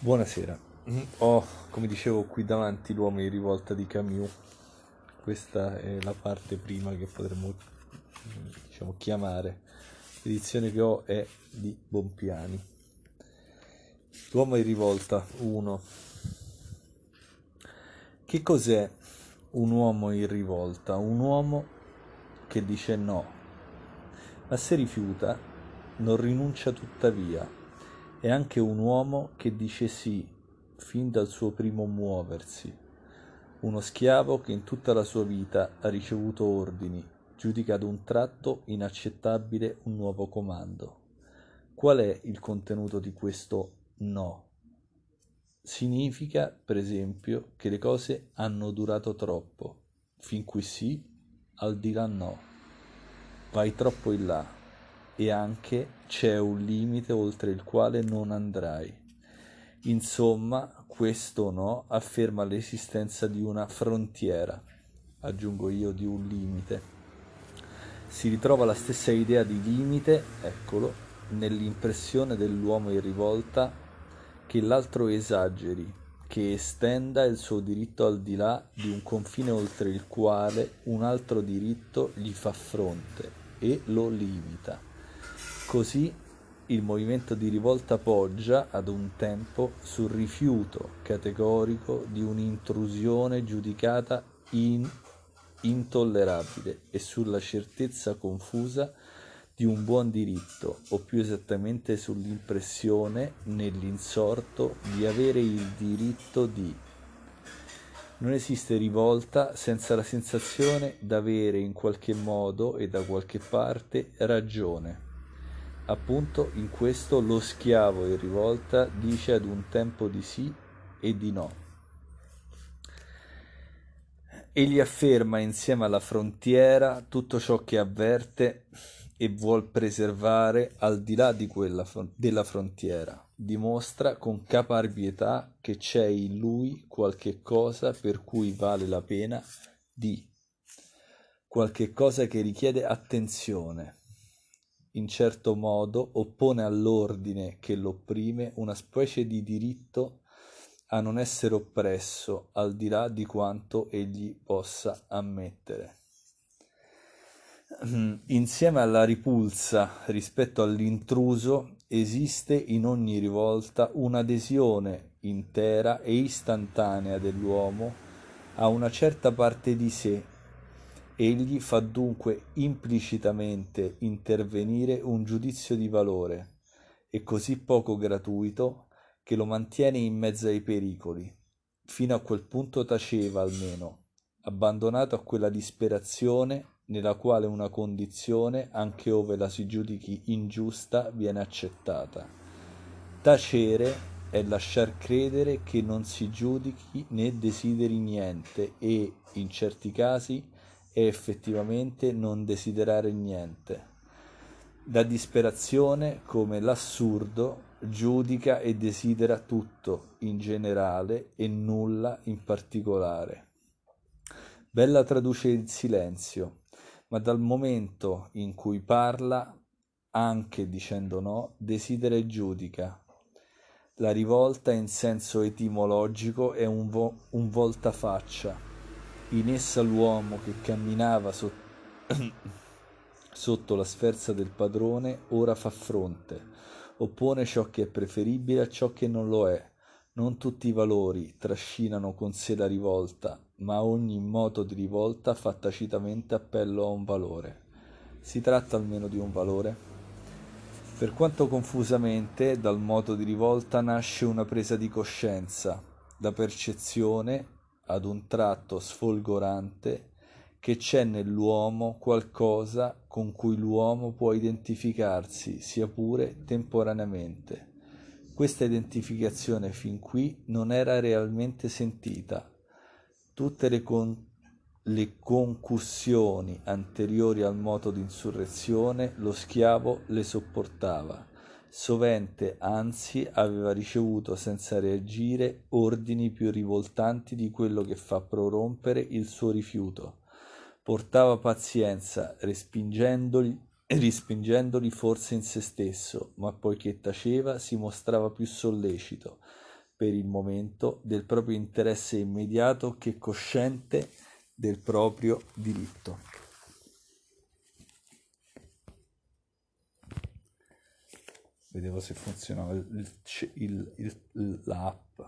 Buonasera, ho come dicevo qui davanti L'uomo in rivolta di Camus. Questa è la parte prima che potremmo chiamare. L'edizione che ho è di Bompiani. L'uomo in rivolta 1. Che cos'è un uomo in rivolta? Un uomo che dice no, ma se rifiuta non rinuncia tuttavia. È anche un uomo che dice sì, fin dal suo primo muoversi. Uno schiavo che in tutta la sua vita ha ricevuto ordini, giudica ad un tratto inaccettabile un nuovo comando. Qual è il contenuto di questo no? Significa, per esempio, che le cose hanno durato troppo. Fin qui sì, al di là no. Vai troppo in là. E anche c'è un limite oltre il quale non andrai. Insomma, questo no afferma l'esistenza di una frontiera, aggiungo io di un limite. Si ritrova la stessa idea di limite, eccolo, nell'impressione dell'uomo in rivolta che l'altro esageri, che estenda il suo diritto al di là di un confine oltre il quale un altro diritto gli fa fronte e lo limita. Così il movimento di rivolta poggia ad un tempo sul rifiuto categorico di un'intrusione giudicata intollerabile e sulla certezza confusa di un buon diritto, o più esattamente sull'impressione nell'insorto di avere il diritto di. Non esiste rivolta senza la sensazione d'avere in qualche modo e da qualche parte ragione. Appunto, in questo lo schiavo in rivolta dice ad un tempo di sì e di no. Egli afferma insieme alla frontiera tutto ciò che avverte e vuol preservare al di là di quella della frontiera. Dimostra con caparbietà che c'è in lui qualche cosa per cui vale la pena di, qualche cosa che richiede attenzione. In certo modo oppone all'ordine che l'opprime una specie di diritto a non essere oppresso al di là di quanto egli possa ammettere. Insieme alla ripulsa rispetto all'intruso esiste in ogni rivolta un'adesione intera e istantanea dell'uomo a una certa parte di sé. Egli fa dunque implicitamente intervenire un giudizio di valore, e così poco gratuito, che lo mantiene in mezzo ai pericoli. Fino a quel punto taceva almeno, abbandonato a quella disperazione nella quale una condizione, anche ove la si giudichi ingiusta, viene accettata. Tacere è lasciar credere che non si giudichi né desideri niente e, in certi casi, è effettivamente non desiderare niente. La disperazione, come l'assurdo, giudica e desidera tutto in generale e nulla in particolare. Bella traduce il silenzio, ma dal momento in cui parla, anche dicendo no, desidera e giudica. La rivolta in senso etimologico è un voltafaccia. In essa l'uomo che camminava sotto la sferza del padrone ora fa fronte, oppone ciò che è preferibile a ciò che non lo è. Non tutti i valori trascinano con sé la rivolta, ma ogni moto di rivolta fa tacitamente appello a un valore. Si tratta almeno di un valore. Per quanto confusamente, dal moto di rivolta nasce una presa di coscienza, la percezione ad un tratto sfolgorante che c'è nell'uomo qualcosa con cui l'uomo può identificarsi, sia pure temporaneamente. Questa identificazione fin qui non era realmente sentita. Tutte le concussioni anteriori al moto d'insurrezione lo schiavo le sopportava. Sovente, anzi, aveva ricevuto senza reagire ordini più rivoltanti di quello che fa prorompere il suo rifiuto. Portava pazienza, respingendoli forse in se stesso, ma poiché taceva si mostrava più sollecito. per il momento, del proprio interesse immediato che cosciente del proprio diritto. Vedevo se funzionava l'app.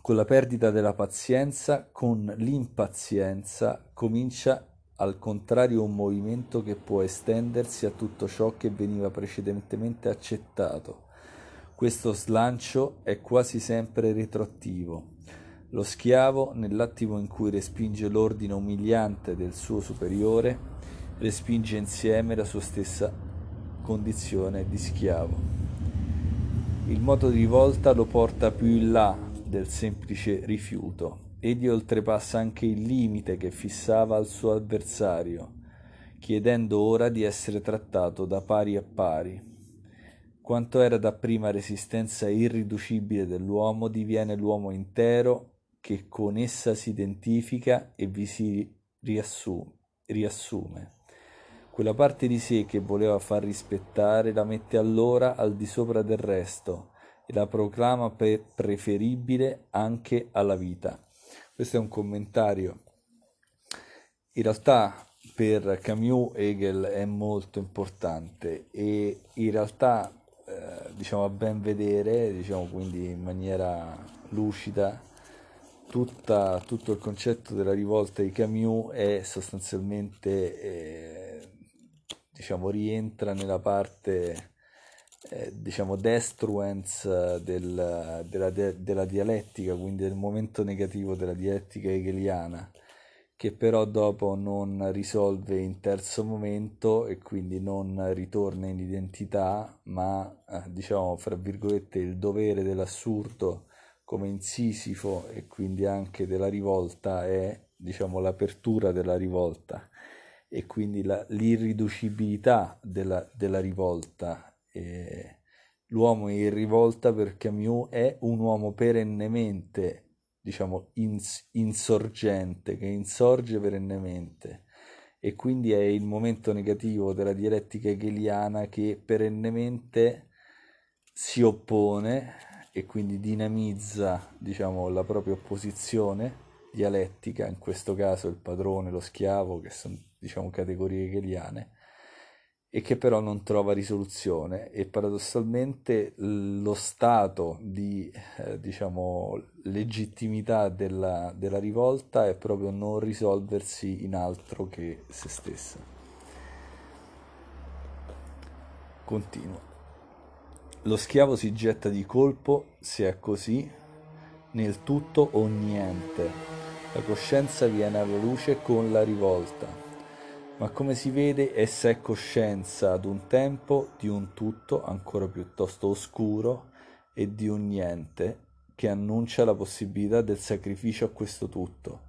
Con la perdita della pazienza, con l'impazienza, comincia al contrario un movimento che può estendersi a tutto ciò che veniva precedentemente accettato. Questo slancio è quasi sempre retroattivo. Lo schiavo, nell'attimo in cui respinge l'ordine umiliante del suo superiore, respinge insieme la sua stessa condizione di schiavo. Il moto di rivolta lo porta più in là del semplice rifiuto. Egli oltrepassa anche il limite che fissava al suo avversario, chiedendo ora di essere trattato da pari a pari. Quanto era dapprima resistenza irriducibile dell'uomo diviene l'uomo intero che con essa si identifica e vi si riassume. Quella parte di sé che voleva far rispettare la mette allora al di sopra del resto e la proclama preferibile anche alla vita. Questo è un commentario. In realtà per Camus Hegel è molto importante e in realtà a ben vedere, quindi in maniera lucida, tutto il concetto della rivolta di Camus è sostanzialmente, rientra nella parte, destruens della dialettica, quindi del momento negativo della dialettica hegeliana, che però dopo non risolve in terzo momento e quindi non ritorna in identità, ma fra virgolette il dovere dell'assurdo come in Sisifo e quindi anche della rivolta è l'apertura della rivolta e quindi l'irriducibilità della rivolta. E l'uomo in rivolta per Camus è un uomo perennemente insorgente, che insorge perennemente, e quindi è il momento negativo della dialettica hegeliana che perennemente si oppone e quindi dinamizza la propria opposizione dialettica, in questo caso il padrone, lo schiavo, che sono categorie hegeliane, e che però non trova risoluzione, e paradossalmente lo stato di legittimità della rivolta è proprio non risolversi in altro che se stessa. Continua. Lo schiavo si getta di colpo, se è così, nel tutto o niente. La coscienza viene alla luce con la rivolta. Ma come si vede, essa è coscienza ad un tempo di un tutto ancora piuttosto oscuro e di un niente che annuncia la possibilità del sacrificio a questo tutto.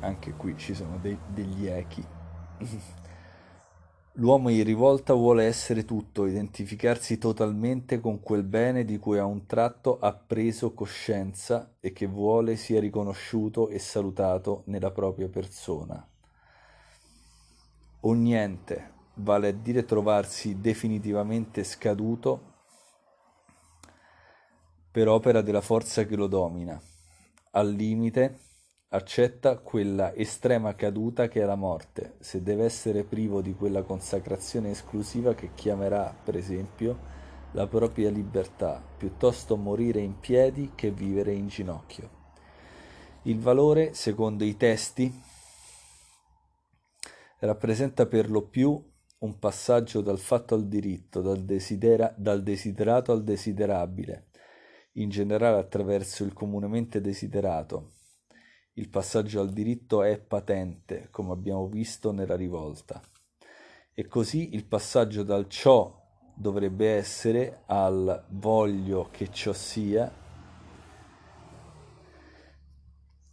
Anche qui ci sono degli echi. L'uomo in rivolta vuole essere tutto, identificarsi totalmente con quel bene di cui a un tratto ha preso coscienza e che vuole sia riconosciuto e salutato nella propria persona. O niente, vale a dire trovarsi definitivamente scaduto per opera della forza che lo domina. Al limite accetta quella estrema caduta che è la morte, se deve essere privo di quella consacrazione esclusiva che chiamerà, per esempio, la propria libertà, piuttosto morire in piedi che vivere in ginocchio. Il valore, secondo i testi, rappresenta per lo più un passaggio dal fatto al diritto, dal desiderato al desiderabile, in generale attraverso il comunemente desiderato. Il passaggio al diritto è patente, come abbiamo visto nella rivolta. E così il passaggio dal ciò dovrebbe essere al voglio che ciò sia,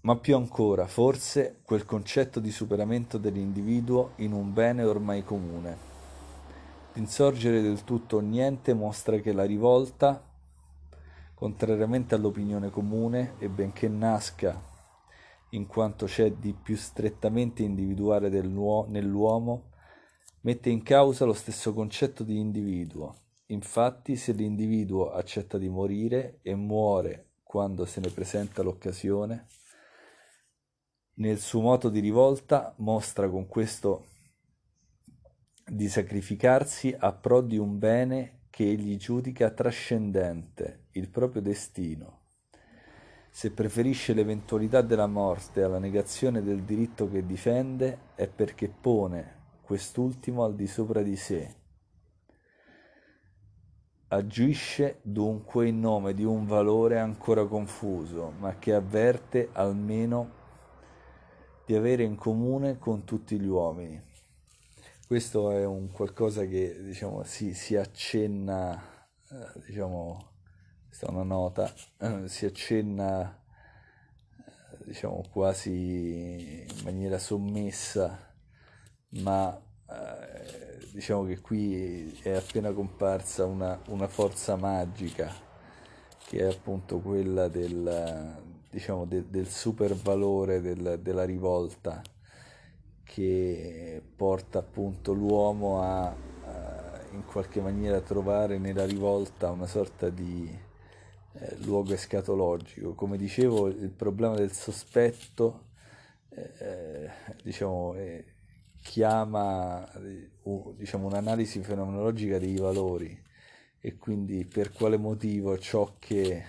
ma più ancora, forse, quel concetto di superamento dell'individuo in un bene ormai comune. L'insorgere del tutto o niente mostra che la rivolta, contrariamente all'opinione comune, e benché nasca, in quanto c'è di più strettamente individuale nell'uomo, mette in causa lo stesso concetto di individuo Infatti, se l'individuo accetta di morire e muore quando se ne presenta l'occasione, nel suo moto di rivolta mostra con questo di sacrificarsi a pro di un bene che egli giudica trascendente, il proprio destino. Se preferisce l'eventualità della morte alla negazione del diritto che difende, è perché pone quest'ultimo al di sopra di sé. Agisce dunque in nome di un valore ancora confuso, ma che avverte almeno di avere in comune con tutti gli uomini. Questo è un qualcosa che, diciamo, si accenna, diciamo, questa è una nota, si accenna, diciamo, quasi in maniera sommessa, ma diciamo che qui è appena comparsa una forza magica, che è appunto quella del supervalore della rivolta, che porta appunto l'uomo a in qualche maniera trovare nella rivolta una sorta di luogo escatologico. Come dicevo, il problema del sospetto chiama un'analisi fenomenologica dei valori, e quindi per quale motivo ciò che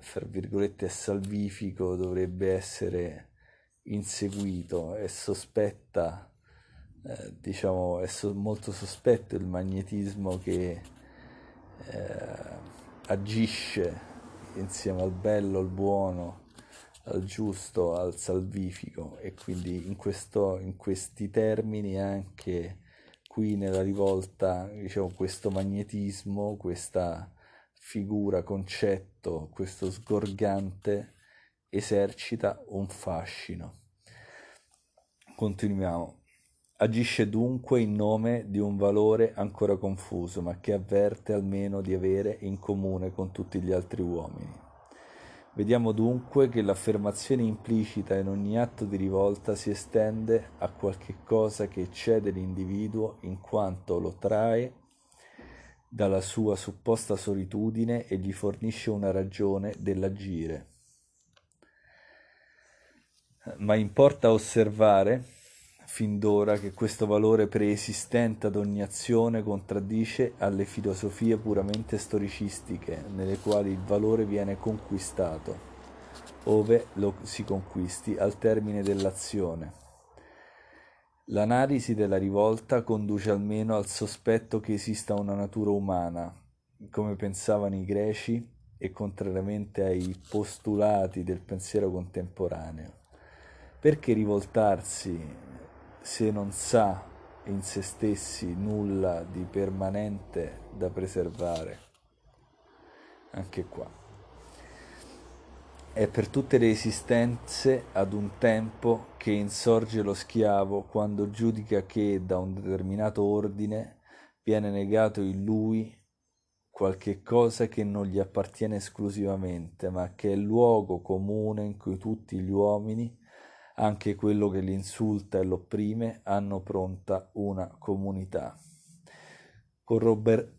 fra virgolette è salvifico dovrebbe essere inseguito. È molto sospetto il magnetismo che agisce insieme al bello, al buono, al giusto, al salvifico, e quindi in questi termini anche qui nella rivolta, diciamo, questo magnetismo, questa figura, concetto, questo sgorgante esercita un fascino. Continuiamo. Agisce dunque in nome di un valore ancora confuso, ma che avverte almeno di avere in comune con tutti gli altri uomini. Vediamo dunque che l'affermazione implicita in ogni atto di rivolta si estende a qualche cosa che eccede l'individuo, in quanto lo trae dalla sua supposta solitudine e gli fornisce una ragione dell'agire. Ma importa osservare fin d'ora che questo valore preesistente ad ogni azione contraddice alle filosofie puramente storicistiche, nelle quali il valore viene conquistato, ove lo si conquisti al termine dell'azione. L'analisi della rivolta conduce almeno al sospetto che esista una natura umana, come pensavano i greci e contrariamente ai postulati del pensiero contemporaneo. Perché rivoltarsi se non sa in se stessi nulla di permanente da preservare? Anche qua. È per tutte le esistenze ad un tempo che insorge lo schiavo quando giudica che da un determinato ordine viene negato in lui qualche cosa che non gli appartiene esclusivamente, ma che è il luogo comune in cui tutti gli uomini, anche quello che l'insulta e l'opprime, hanno pronta una comunità.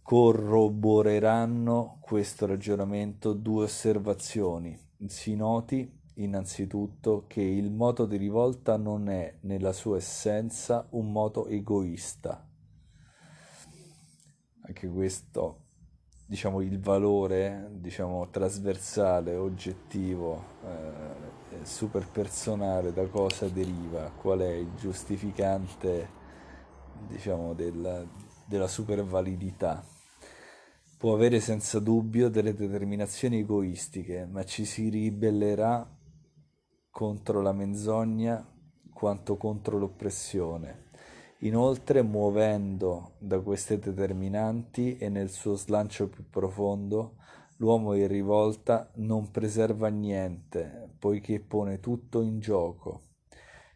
Corroboreranno questo ragionamento due osservazioni. Si noti innanzitutto che il moto di rivolta non è nella sua essenza un moto egoista. Anche questo, diciamo, il valore, diciamo, trasversale, oggettivo, superpersonale, da cosa deriva? Qual è il giustificante, diciamo, della supervalidità? Può avere senza dubbio delle determinazioni egoistiche, ma ci si ribellerà contro la menzogna quanto contro l'oppressione. Inoltre, muovendo da queste determinanti e nel suo slancio più profondo, l'uomo in rivolta non preserva niente, poiché pone tutto in gioco.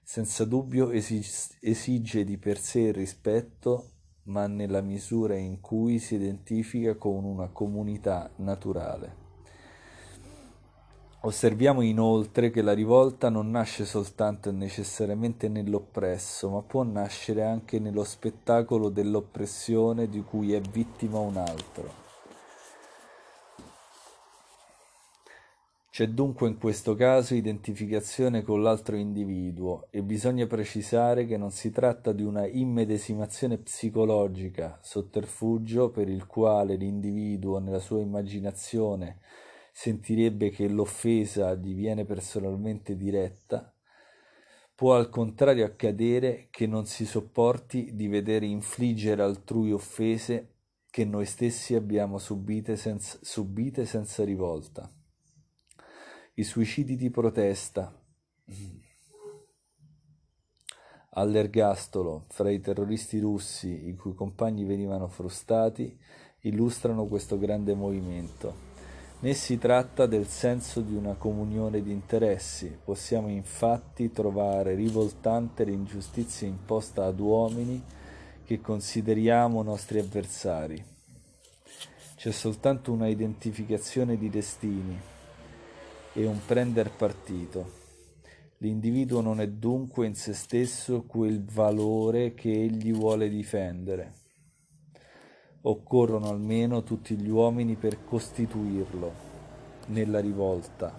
Senza dubbio esige di per sé il rispetto, ma nella misura in cui si identifica con una comunità naturale. Osserviamo inoltre che la rivolta non nasce soltanto e necessariamente nell'oppresso, ma può nascere anche nello spettacolo dell'oppressione di cui è vittima un altro. C'è dunque in questo caso identificazione con l'altro individuo e bisogna precisare che non si tratta di una immedesimazione psicologica, sotterfugio per il quale l'individuo nella sua immaginazione sentirebbe che l'offesa gli viene personalmente diretta. Può al contrario accadere che non si sopporti di vedere infliggere altrui offese che noi stessi abbiamo subite senza rivolta. I suicidi di protesta, all'ergastolo, fra i terroristi russi i cui compagni venivano frustati, illustrano questo grande movimento. Né si tratta del senso di una comunione di interessi. Possiamo infatti trovare rivoltante l'ingiustizia imposta ad uomini che consideriamo nostri avversari. C'è soltanto una identificazione di destini e un prender partito. L'individuo non è dunque in se stesso quel valore che egli vuole difendere. Occorrono almeno tutti gli uomini per costituirlo. Nella rivolta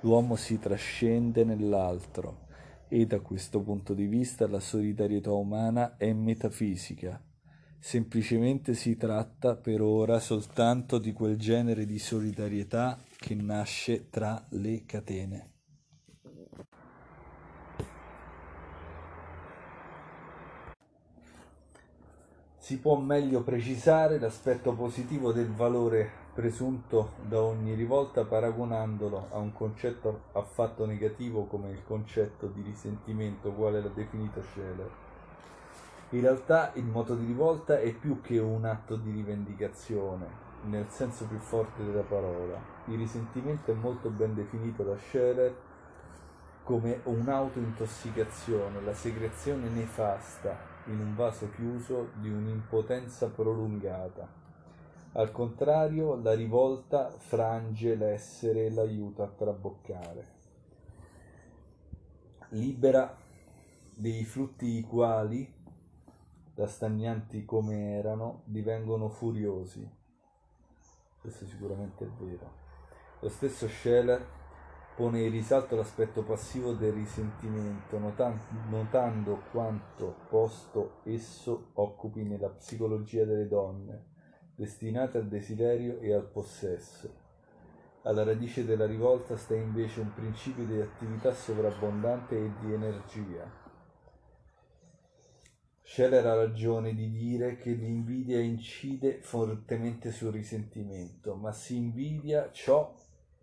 l'uomo si trascende nell'altro e da questo punto di vista la solidarietà umana è metafisica. Semplicemente si tratta per ora soltanto di quel genere di solidarietà che nasce tra le catene. Si può meglio precisare l'aspetto positivo del valore presunto da ogni rivolta paragonandolo a un concetto affatto negativo come il concetto di risentimento, quale l'ha definito Scheler. In realtà il moto di rivolta è più che un atto di rivendicazione, nel senso più forte della parola. Il risentimento è molto ben definito da Scheler come un'autointossicazione, la secrezione nefasta in un vaso chiuso di un'impotenza prolungata. Al contrario, la rivolta frange l'essere e l'aiuta a traboccare. Libera dei flutti i quali, da stagnanti come erano, divengono furiosi. Questo sicuramente è vero. Lo stesso Scheler pone in risalto l'aspetto passivo del risentimento, notando quanto posto esso occupi nella psicologia delle donne, destinate al desiderio e al possesso. Alla radice della rivolta sta invece un principio di attività sovrabbondante e di energia. Scheler ha ragione di dire che l'invidia incide fortemente sul risentimento, ma si invidia ciò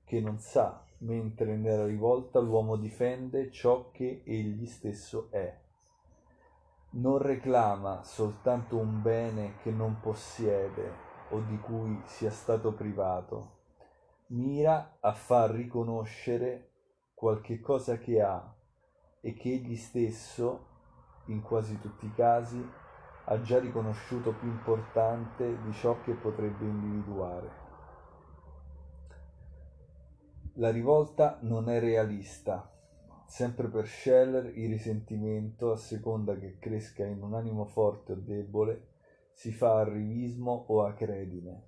che non sa, mentre nella rivolta l'uomo difende ciò che egli stesso è. Non reclama soltanto un bene che non possiede o di cui sia stato privato, mira a far riconoscere qualche cosa che ha e che egli stesso, in quasi tutti i casi, ha già riconosciuto più importante di ciò che potrebbe individuare. La rivolta non è realista. Sempre per Scheler, il risentimento, a seconda che cresca in un animo forte o debole, si fa arrivismo o acredine,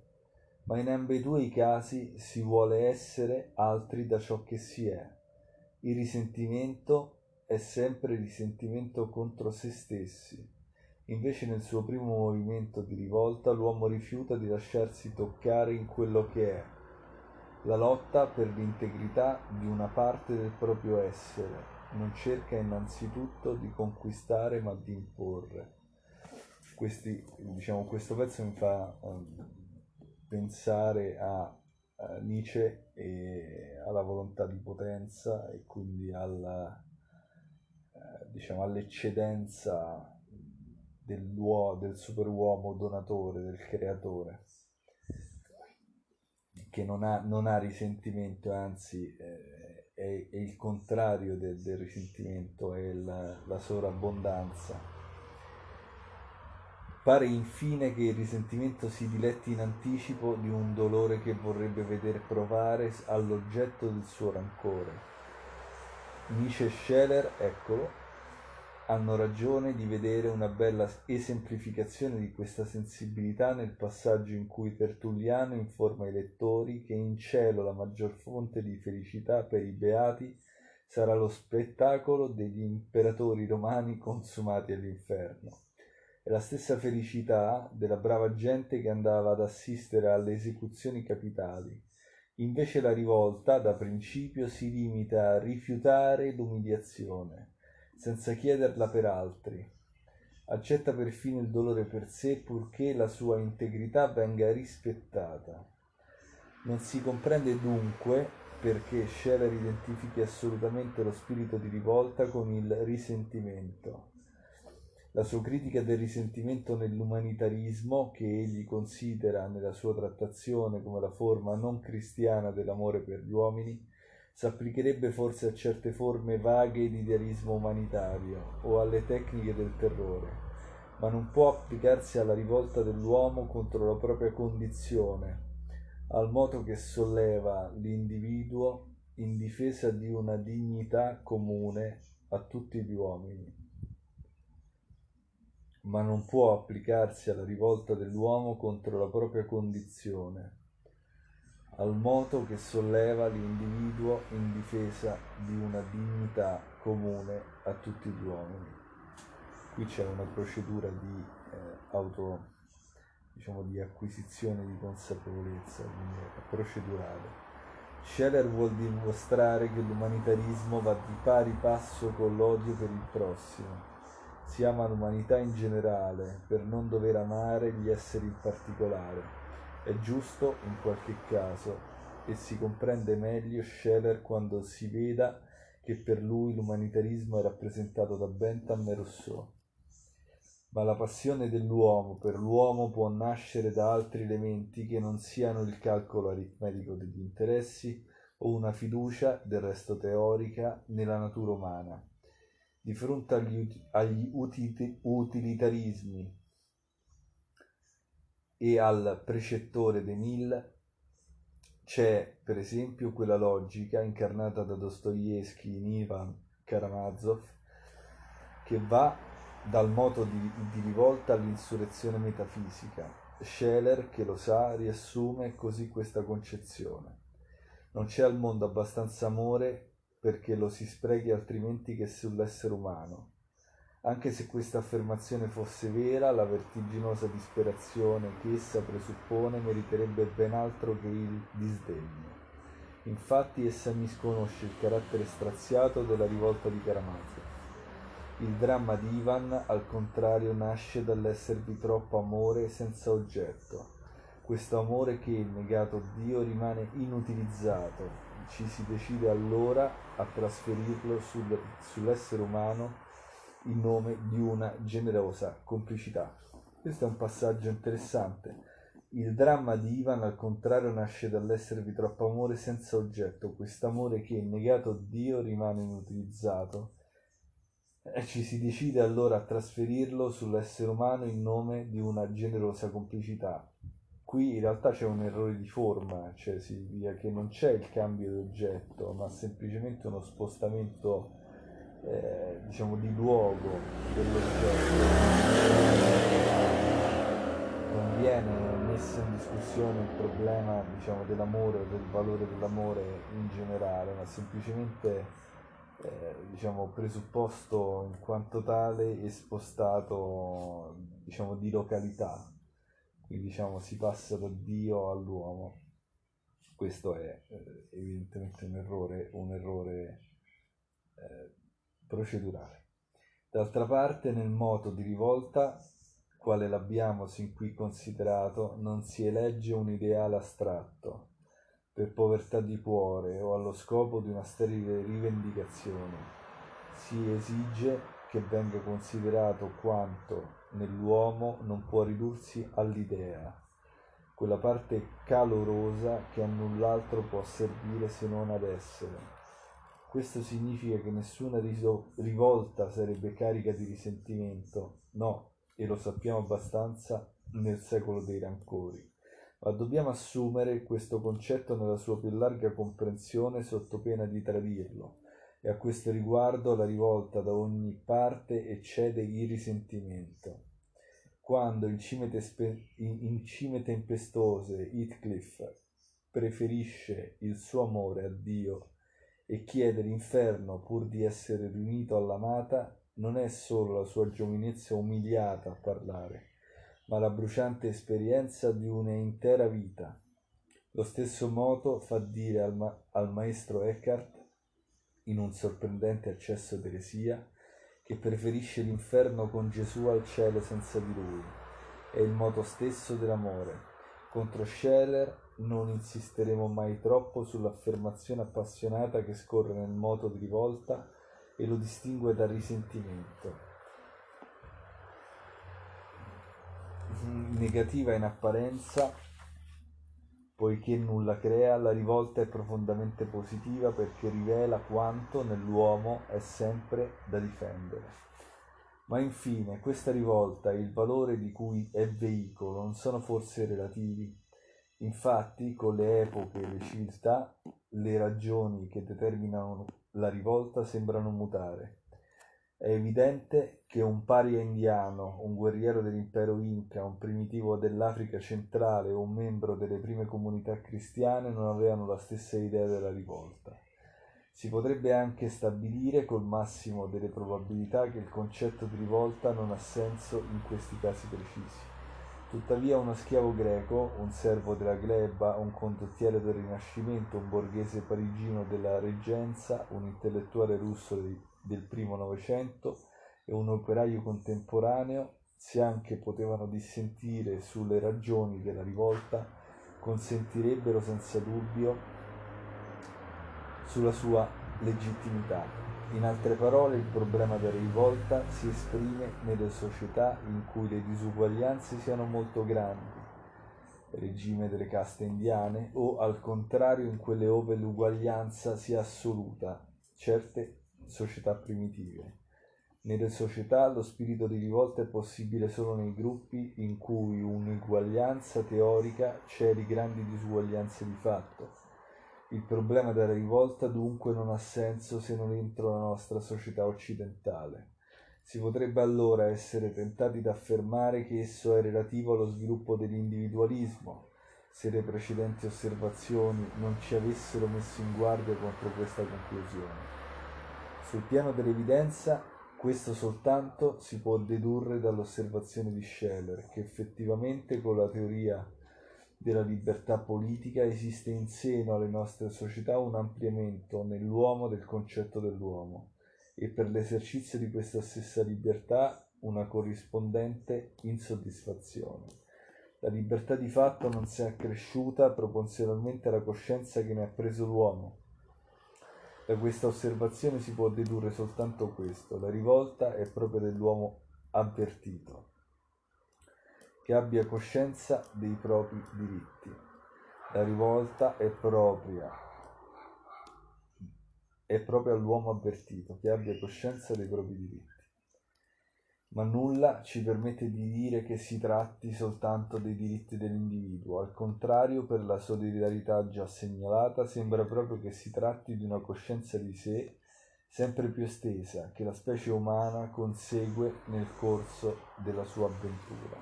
ma in ambedue i casi si vuole essere altri da ciò che si è. Il risentimento è sempre risentimento contro se stessi. Invece nel suo primo movimento di rivolta l'uomo rifiuta di lasciarsi toccare in quello che è. La lotta per l'integrità di una parte del proprio essere non cerca innanzitutto di conquistare ma di imporre. Questo pezzo mi fa pensare a Nietzsche e alla volontà di potenza e quindi all'eccedenza del superuomo donatore, del creatore, che non ha risentimento, anzi è il contrario del risentimento, è la sovrabbondanza. Pare infine che il risentimento si diletti in anticipo di un dolore che vorrebbe veder provare all'oggetto del suo rancore. Nietzsche e Scheler, eccolo, hanno ragione di vedere una bella esemplificazione di questa sensibilità nel passaggio in cui Tertulliano informa i lettori che in cielo la maggior fonte di felicità per i beati sarà lo spettacolo degli imperatori romani consumati all'inferno. E la stessa felicità della brava gente che andava ad assistere alle esecuzioni capitali. Invece la rivolta, da principio, si limita a rifiutare l'umiliazione, senza chiederla per altri. Accetta perfino il dolore per sé, purché la sua integrità venga rispettata. Non si comprende dunque perché Scheler identifichi assolutamente lo spirito di rivolta con il risentimento. La sua critica del risentimento nell'umanitarismo, che egli considera nella sua trattazione come la forma non cristiana dell'amore per gli uomini, s'applicherebbe forse a certe forme vaghe di idealismo umanitario o alle tecniche del terrore, ma non può applicarsi alla rivolta dell'uomo contro la propria condizione, al modo che solleva l'individuo in difesa di una dignità comune a tutti gli uomini. Ma non può applicarsi alla rivolta dell'uomo contro la propria condizione, al moto che solleva l'individuo in difesa di una dignità comune a tutti gli uomini. Qui c'è una procedura di di acquisizione di consapevolezza, quindi procedurale. Scheler vuol dimostrare che l'umanitarismo va di pari passo con l'odio per il prossimo. Si ama l'umanità in generale, per non dover amare gli esseri in particolare. È giusto in qualche caso, e si comprende meglio Scheler quando si veda che per lui l'umanitarismo è rappresentato da Bentham e Rousseau. Ma la passione dell'uomo per l'uomo può nascere da altri elementi che non siano il calcolo aritmetico degli interessi o una fiducia, del resto teorica, nella natura umana. Di fronte agli utilitarismi e al precettore de Mille c'è, per esempio, quella logica incarnata da Dostoevsky in Ivan Karamazov, che va dal moto di rivolta all'insurrezione metafisica. Scheler, che lo sa, riassume così questa concezione. Non c'è al mondo abbastanza amore perché lo si sprechi altrimenti che sull'essere umano. Anche se questa affermazione fosse vera, la vertiginosa disperazione che essa presuppone meriterebbe ben altro che il disdegno. Infatti essa misconosce il carattere straziato della rivolta di Karamazov. Il dramma di Ivan, al contrario, nasce dall'esservi troppo amore senza oggetto. Questo amore che, negato Dio, rimane inutilizzato. Ci si decide allora a trasferirlo sull'essere umano in nome di una generosa complicità. Questo è un passaggio interessante. Il dramma di Ivan, al contrario, nasce dall'esservi troppo amore senza oggetto, quest'amore che, negato Dio, rimane inutilizzato. Ci si decide allora a trasferirlo sull'essere umano in nome di una generosa complicità. Qui in realtà c'è un errore di forma, cioè si via che non c'è il cambio di oggetto, ma semplicemente uno spostamento di luogo dell'oggetto. Non viene messo in discussione il problema dell'amore o del valore dell'amore in generale, ma semplicemente presupposto in quanto tale e spostato di località. Quindi si passa da Dio all'uomo. Questo è evidentemente un errore procedurale. D'altra parte, nel moto di rivolta, quale l'abbiamo sin qui considerato, non si elegge un ideale astratto, per povertà di cuore o allo scopo di una sterile rivendicazione. Si esige che venga considerato quanto nell'uomo non può ridursi all'idea, quella parte calorosa che a null'altro può servire se non ad essere. Questo significa che nessuna rivolta sarebbe carica di risentimento, no, e lo sappiamo abbastanza nel secolo dei rancori, ma dobbiamo assumere questo concetto nella sua più larga comprensione sotto pena di tradirlo, e a questo riguardo la rivolta da ogni parte eccede il risentimento. Quando in cime tempestose Heathcliff preferisce il suo amore a Dio e chiede l'inferno pur di essere riunito all'amata, non è solo la sua giovinezza umiliata a parlare, ma la bruciante esperienza di un'intera vita. Lo stesso moto fa dire al maestro Eckhart, in un sorprendente accesso d'eresia, che preferisce l'inferno con Gesù al cielo senza di lui. È il moto stesso dell'amore. Contro Scheler non insisteremo mai troppo sull'affermazione appassionata che scorre nel moto di rivolta e lo distingue dal risentimento. Negativa in apparenza, poiché nulla crea, la rivolta è profondamente positiva perché rivela quanto nell'uomo è sempre da difendere. Ma infine, questa rivolta e il valore di cui è veicolo non sono forse relativi? Infatti, con le epoche e le civiltà, le ragioni che determinano la rivolta sembrano mutare. È evidente che un paria indiano, un guerriero dell'impero Inca, un primitivo dell'Africa centrale o un membro delle prime comunità cristiane non avevano la stessa idea della rivolta. Si potrebbe anche stabilire col massimo delle probabilità che il concetto di rivolta non ha senso in questi casi precisi. Tuttavia uno schiavo greco, un servo della gleba, un condottiero del Rinascimento, un borghese parigino della Reggenza, un intellettuale russo del primo Novecento e un operaio contemporaneo, se anche potevano dissentire sulle ragioni della rivolta, consentirebbero senza dubbio sulla sua legittimità. In altre parole, il problema della rivolta si esprime nelle società in cui le disuguaglianze siano molto grandi, regime delle caste indiane, o al contrario in quelle ove l'uguaglianza sia assoluta, certe società primitive. Nelle società lo spirito di rivolta è possibile solo nei gruppi in cui un'uguaglianza teorica celi grandi disuguaglianze di fatto. Il problema della rivolta dunque non ha senso se non entro la nostra società occidentale. Si potrebbe allora essere tentati da affermare che esso è relativo allo sviluppo dell'individualismo, se le precedenti osservazioni non ci avessero messo in guardia contro questa conclusione. Sul piano dell'evidenza, questo soltanto si può dedurre dall'osservazione di Scheler, che effettivamente con la teoria della libertà politica esiste in seno alle nostre società un ampliamento nell'uomo del concetto dell'uomo, e per l'esercizio di questa stessa libertà una corrispondente insoddisfazione. La libertà di fatto non si è accresciuta proporzionalmente alla coscienza che ne ha preso l'uomo. Da questa osservazione si può dedurre soltanto questo: la rivolta è propria dell'uomo avvertito, che abbia coscienza dei propri diritti. La rivolta è propria all'uomo avvertito, che abbia coscienza dei propri diritti. Ma nulla ci permette di dire che si tratti soltanto dei diritti dell'individuo. Al contrario, per la solidarietà già segnalata, sembra proprio che si tratti di una coscienza di sé sempre più estesa, che la specie umana consegue nel corso della sua avventura.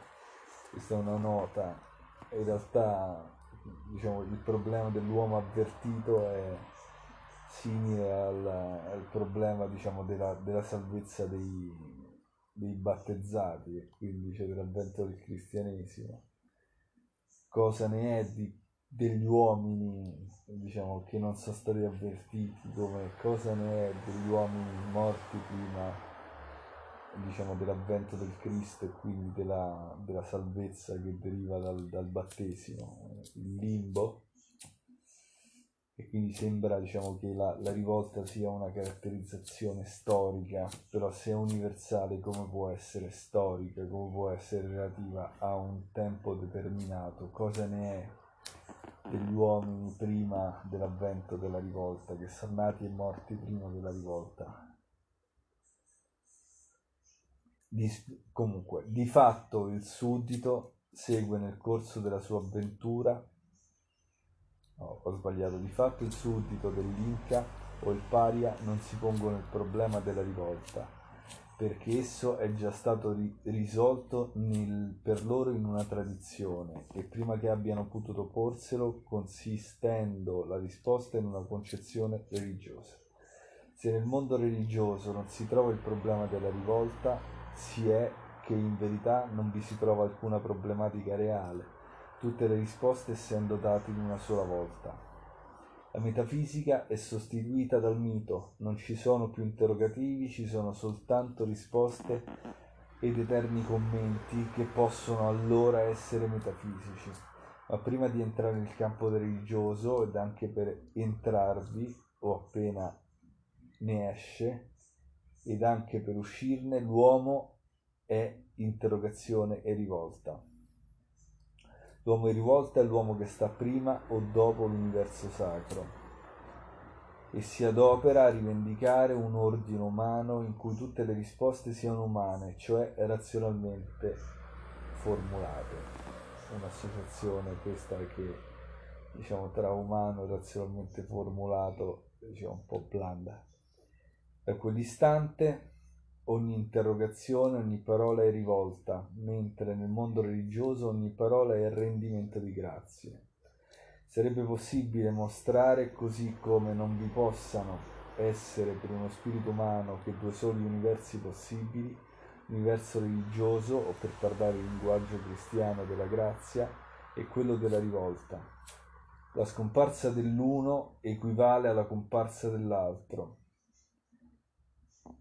Questa è una nota. In realtà, diciamo, il problema dell'uomo avvertito è simile al problema, diciamo, della salvezza dei battezzati, e quindi c'è l'avvento del cristianesimo. Cosa ne è degli uomini, diciamo, che non sono stati avvertiti, come cosa ne è degli uomini morti prima, diciamo, dell'avvento del Cristo e quindi della salvezza che deriva dal battesimo, il limbo. E quindi sembra, diciamo, che la rivolta sia una caratterizzazione storica, però se è universale, come può essere storica, come può essere relativa a un tempo determinato? Cosa ne è degli uomini prima dell'avvento della rivolta, che sono nati e morti prima della rivolta? Comunque, di fatto il suddito segue nel corso della sua avventura, di fatto il suddito dell'Inca o il paria non si pongono il problema della rivolta, perché esso è già stato risolto per loro in una tradizione, e prima che abbiano potuto porselo, consistendo la risposta in una concezione religiosa. Se nel mondo religioso non si trova il problema della rivolta, si è che in verità non vi si trova alcuna problematica reale, tutte le risposte essendo date in una sola volta. La metafisica è sostituita dal mito, non ci sono più interrogativi, ci sono soltanto risposte ed eterni commenti che possono allora essere metafisici. Ma prima di entrare nel campo religioso, ed anche per entrarvi, o appena ne esce, ed anche per uscirne, l'uomo è interrogazione e rivolta. L'uomo in rivolta è l'uomo che sta prima o dopo l'universo sacro e si adopera a rivendicare un ordine umano in cui tutte le risposte siano umane, cioè razionalmente formulate. Un'associazione questa che, diciamo, tra umano e razionalmente formulato, diciamo, un po' blanda. Da quell'istante ogni interrogazione, ogni parola è rivolta, mentre nel mondo religioso ogni parola è rendimento di grazie. Sarebbe possibile mostrare così come non vi possano essere per uno spirito umano che due soli universi possibili, l'universo religioso, o per parlare il linguaggio cristiano della grazia, e quello della rivolta. La scomparsa dell'uno equivale alla comparsa dell'altro,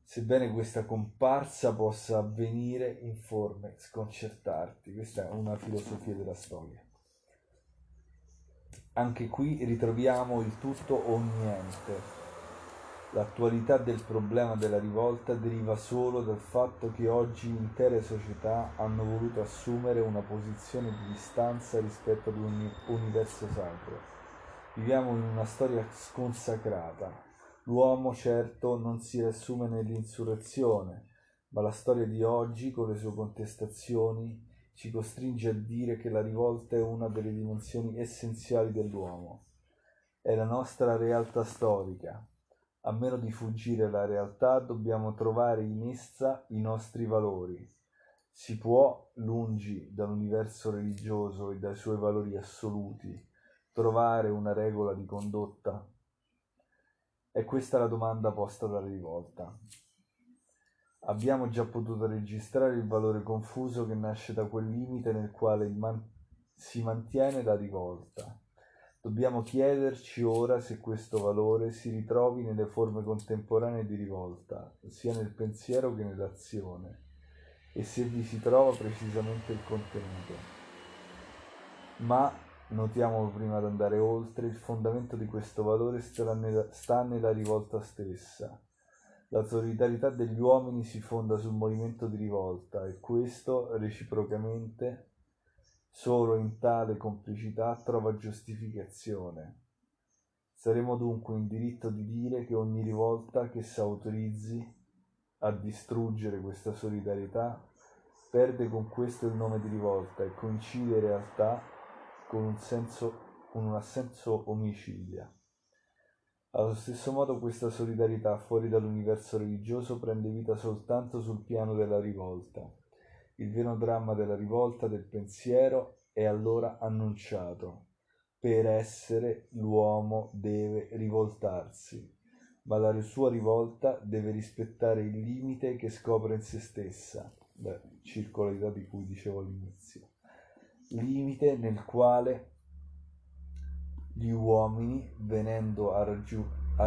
sebbene questa comparsa possa avvenire in forme sconcertanti. Questa è una filosofia della storia. Anche qui ritroviamo il tutto o niente. L'attualità del problema della rivolta deriva solo dal fatto che oggi intere società hanno voluto assumere una posizione di distanza rispetto ad ogni universo sacro. Viviamo in una storia sconsacrata. L'uomo certo non si riassume nell'insurrezione, ma la storia di oggi, con le sue contestazioni, ci costringe a dire che la rivolta è una delle dimensioni essenziali dell'uomo. È la nostra realtà storica. A meno di fuggire la realtà, dobbiamo trovare in essa i nostri valori. Si può, lungi dall'universo religioso e dai suoi valori assoluti, trovare una regola di condotta? E questa è la domanda posta dalla rivolta. Abbiamo già potuto registrare il valore confuso che nasce da quel limite nel quale si mantiene la rivolta. Dobbiamo chiederci ora se questo valore si ritrovi nelle forme contemporanee di rivolta, sia nel pensiero che nell'azione, e se vi si trova precisamente il contenuto. Ma notiamo, prima di andare oltre, il fondamento di questo valore sta nella rivolta stessa. La solidarietà degli uomini si fonda sul movimento di rivolta, e questo, reciprocamente, solo in tale complicità trova giustificazione. Saremo dunque in diritto di dire che ogni rivolta che si autorizzi a distruggere questa solidarietà perde con questo il nome di rivolta e coincide in realtà con un assenso omicidia. Allo stesso modo questa solidarietà fuori dall'universo religioso prende vita soltanto sul piano della rivolta. Il vero dramma della rivolta del pensiero è allora annunciato. Per essere, l'uomo deve rivoltarsi, ma la sua rivolta deve rispettare il limite che scopre in se stessa, la circolarità di cui dicevo all'inizio. Limite nel quale gli uomini, venendo a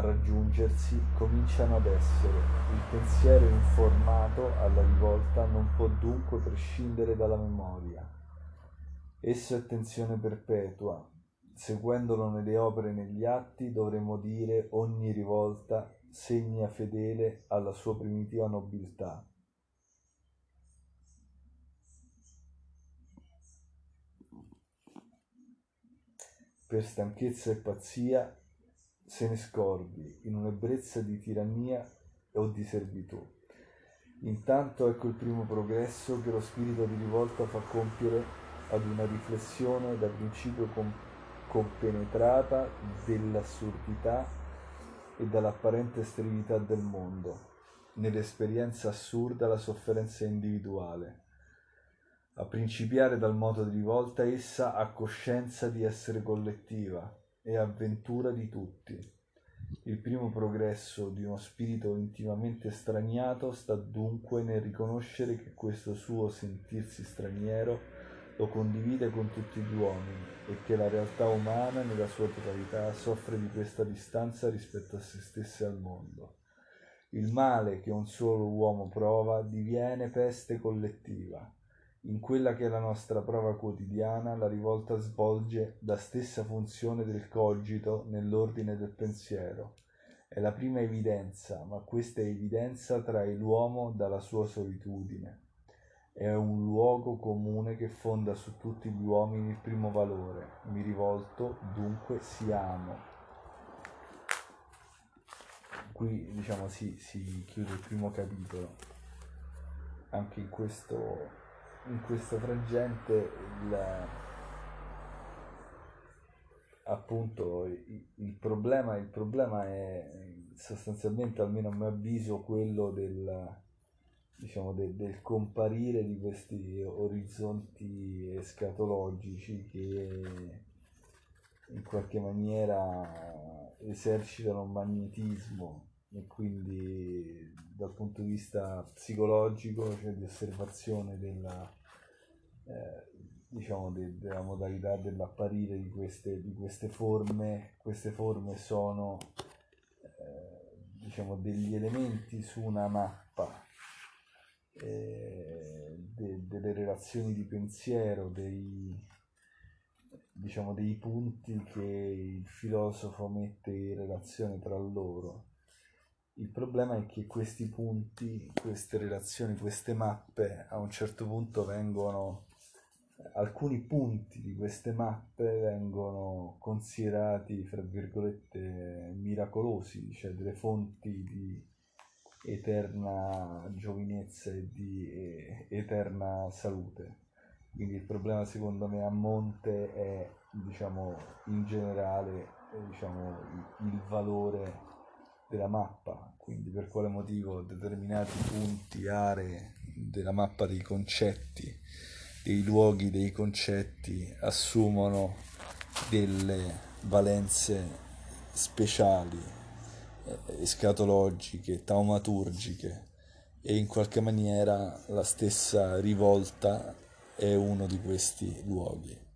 raggiungersi, cominciano ad essere. Il pensiero informato alla rivolta non può dunque prescindere dalla memoria. Esso è tensione perpetua. Seguendolo nelle opere e negli atti, dovremmo dire ogni rivolta segna fedele alla sua primitiva nobiltà. Per stanchezza e pazzia se ne scordi, in un'ebbrezza di tirannia o di servitù. Intanto ecco il primo progresso che lo spirito di rivolta fa compiere ad una riflessione da principio compenetrata dell'assurdità e dall'apparente sterilità del mondo, nell'esperienza assurda la sofferenza individuale. A principiare dal modo di rivolta essa ha coscienza di essere collettiva e avventura di tutti. Il primo progresso di uno spirito intimamente straniato sta dunque nel riconoscere che questo suo sentirsi straniero lo condivide con tutti gli uomini e che la realtà umana nella sua totalità soffre di questa distanza rispetto a se stessa e al mondo. Il male che un solo uomo prova diviene peste collettiva. In quella che è la nostra prova quotidiana, la rivolta svolge la stessa funzione del cogito nell'ordine del pensiero. È la prima evidenza, ma questa evidenza trae l'uomo dalla sua solitudine. È un luogo comune che fonda su tutti gli uomini il primo valore. Mi rivolto, dunque si amo. Qui diciamo si chiude il primo capitolo. Anche in questo... in questa frangente appunto il problema è sostanzialmente, almeno a mio avviso, quello del comparire di questi orizzonti escatologici che in qualche maniera esercitano un magnetismo, e quindi dal punto di vista psicologico, cioè di osservazione della modalità dell'apparire di queste forme. Queste forme sono degli elementi su una mappa delle relazioni di pensiero, dei punti che il filosofo mette in relazione tra loro. Il problema è che questi punti, queste relazioni, queste mappe, a un certo punto alcuni punti di queste mappe vengono considerati, fra virgolette, miracolosi, cioè delle fonti di eterna giovinezza e di eterna salute. Quindi il problema, secondo me, a monte è, in generale, il valore della mappa, quindi per quale motivo determinati punti, aree della mappa dei concetti, dei luoghi dei concetti assumono delle valenze speciali, escatologiche, taumaturgiche, e in qualche maniera la stessa rivolta è uno di questi luoghi.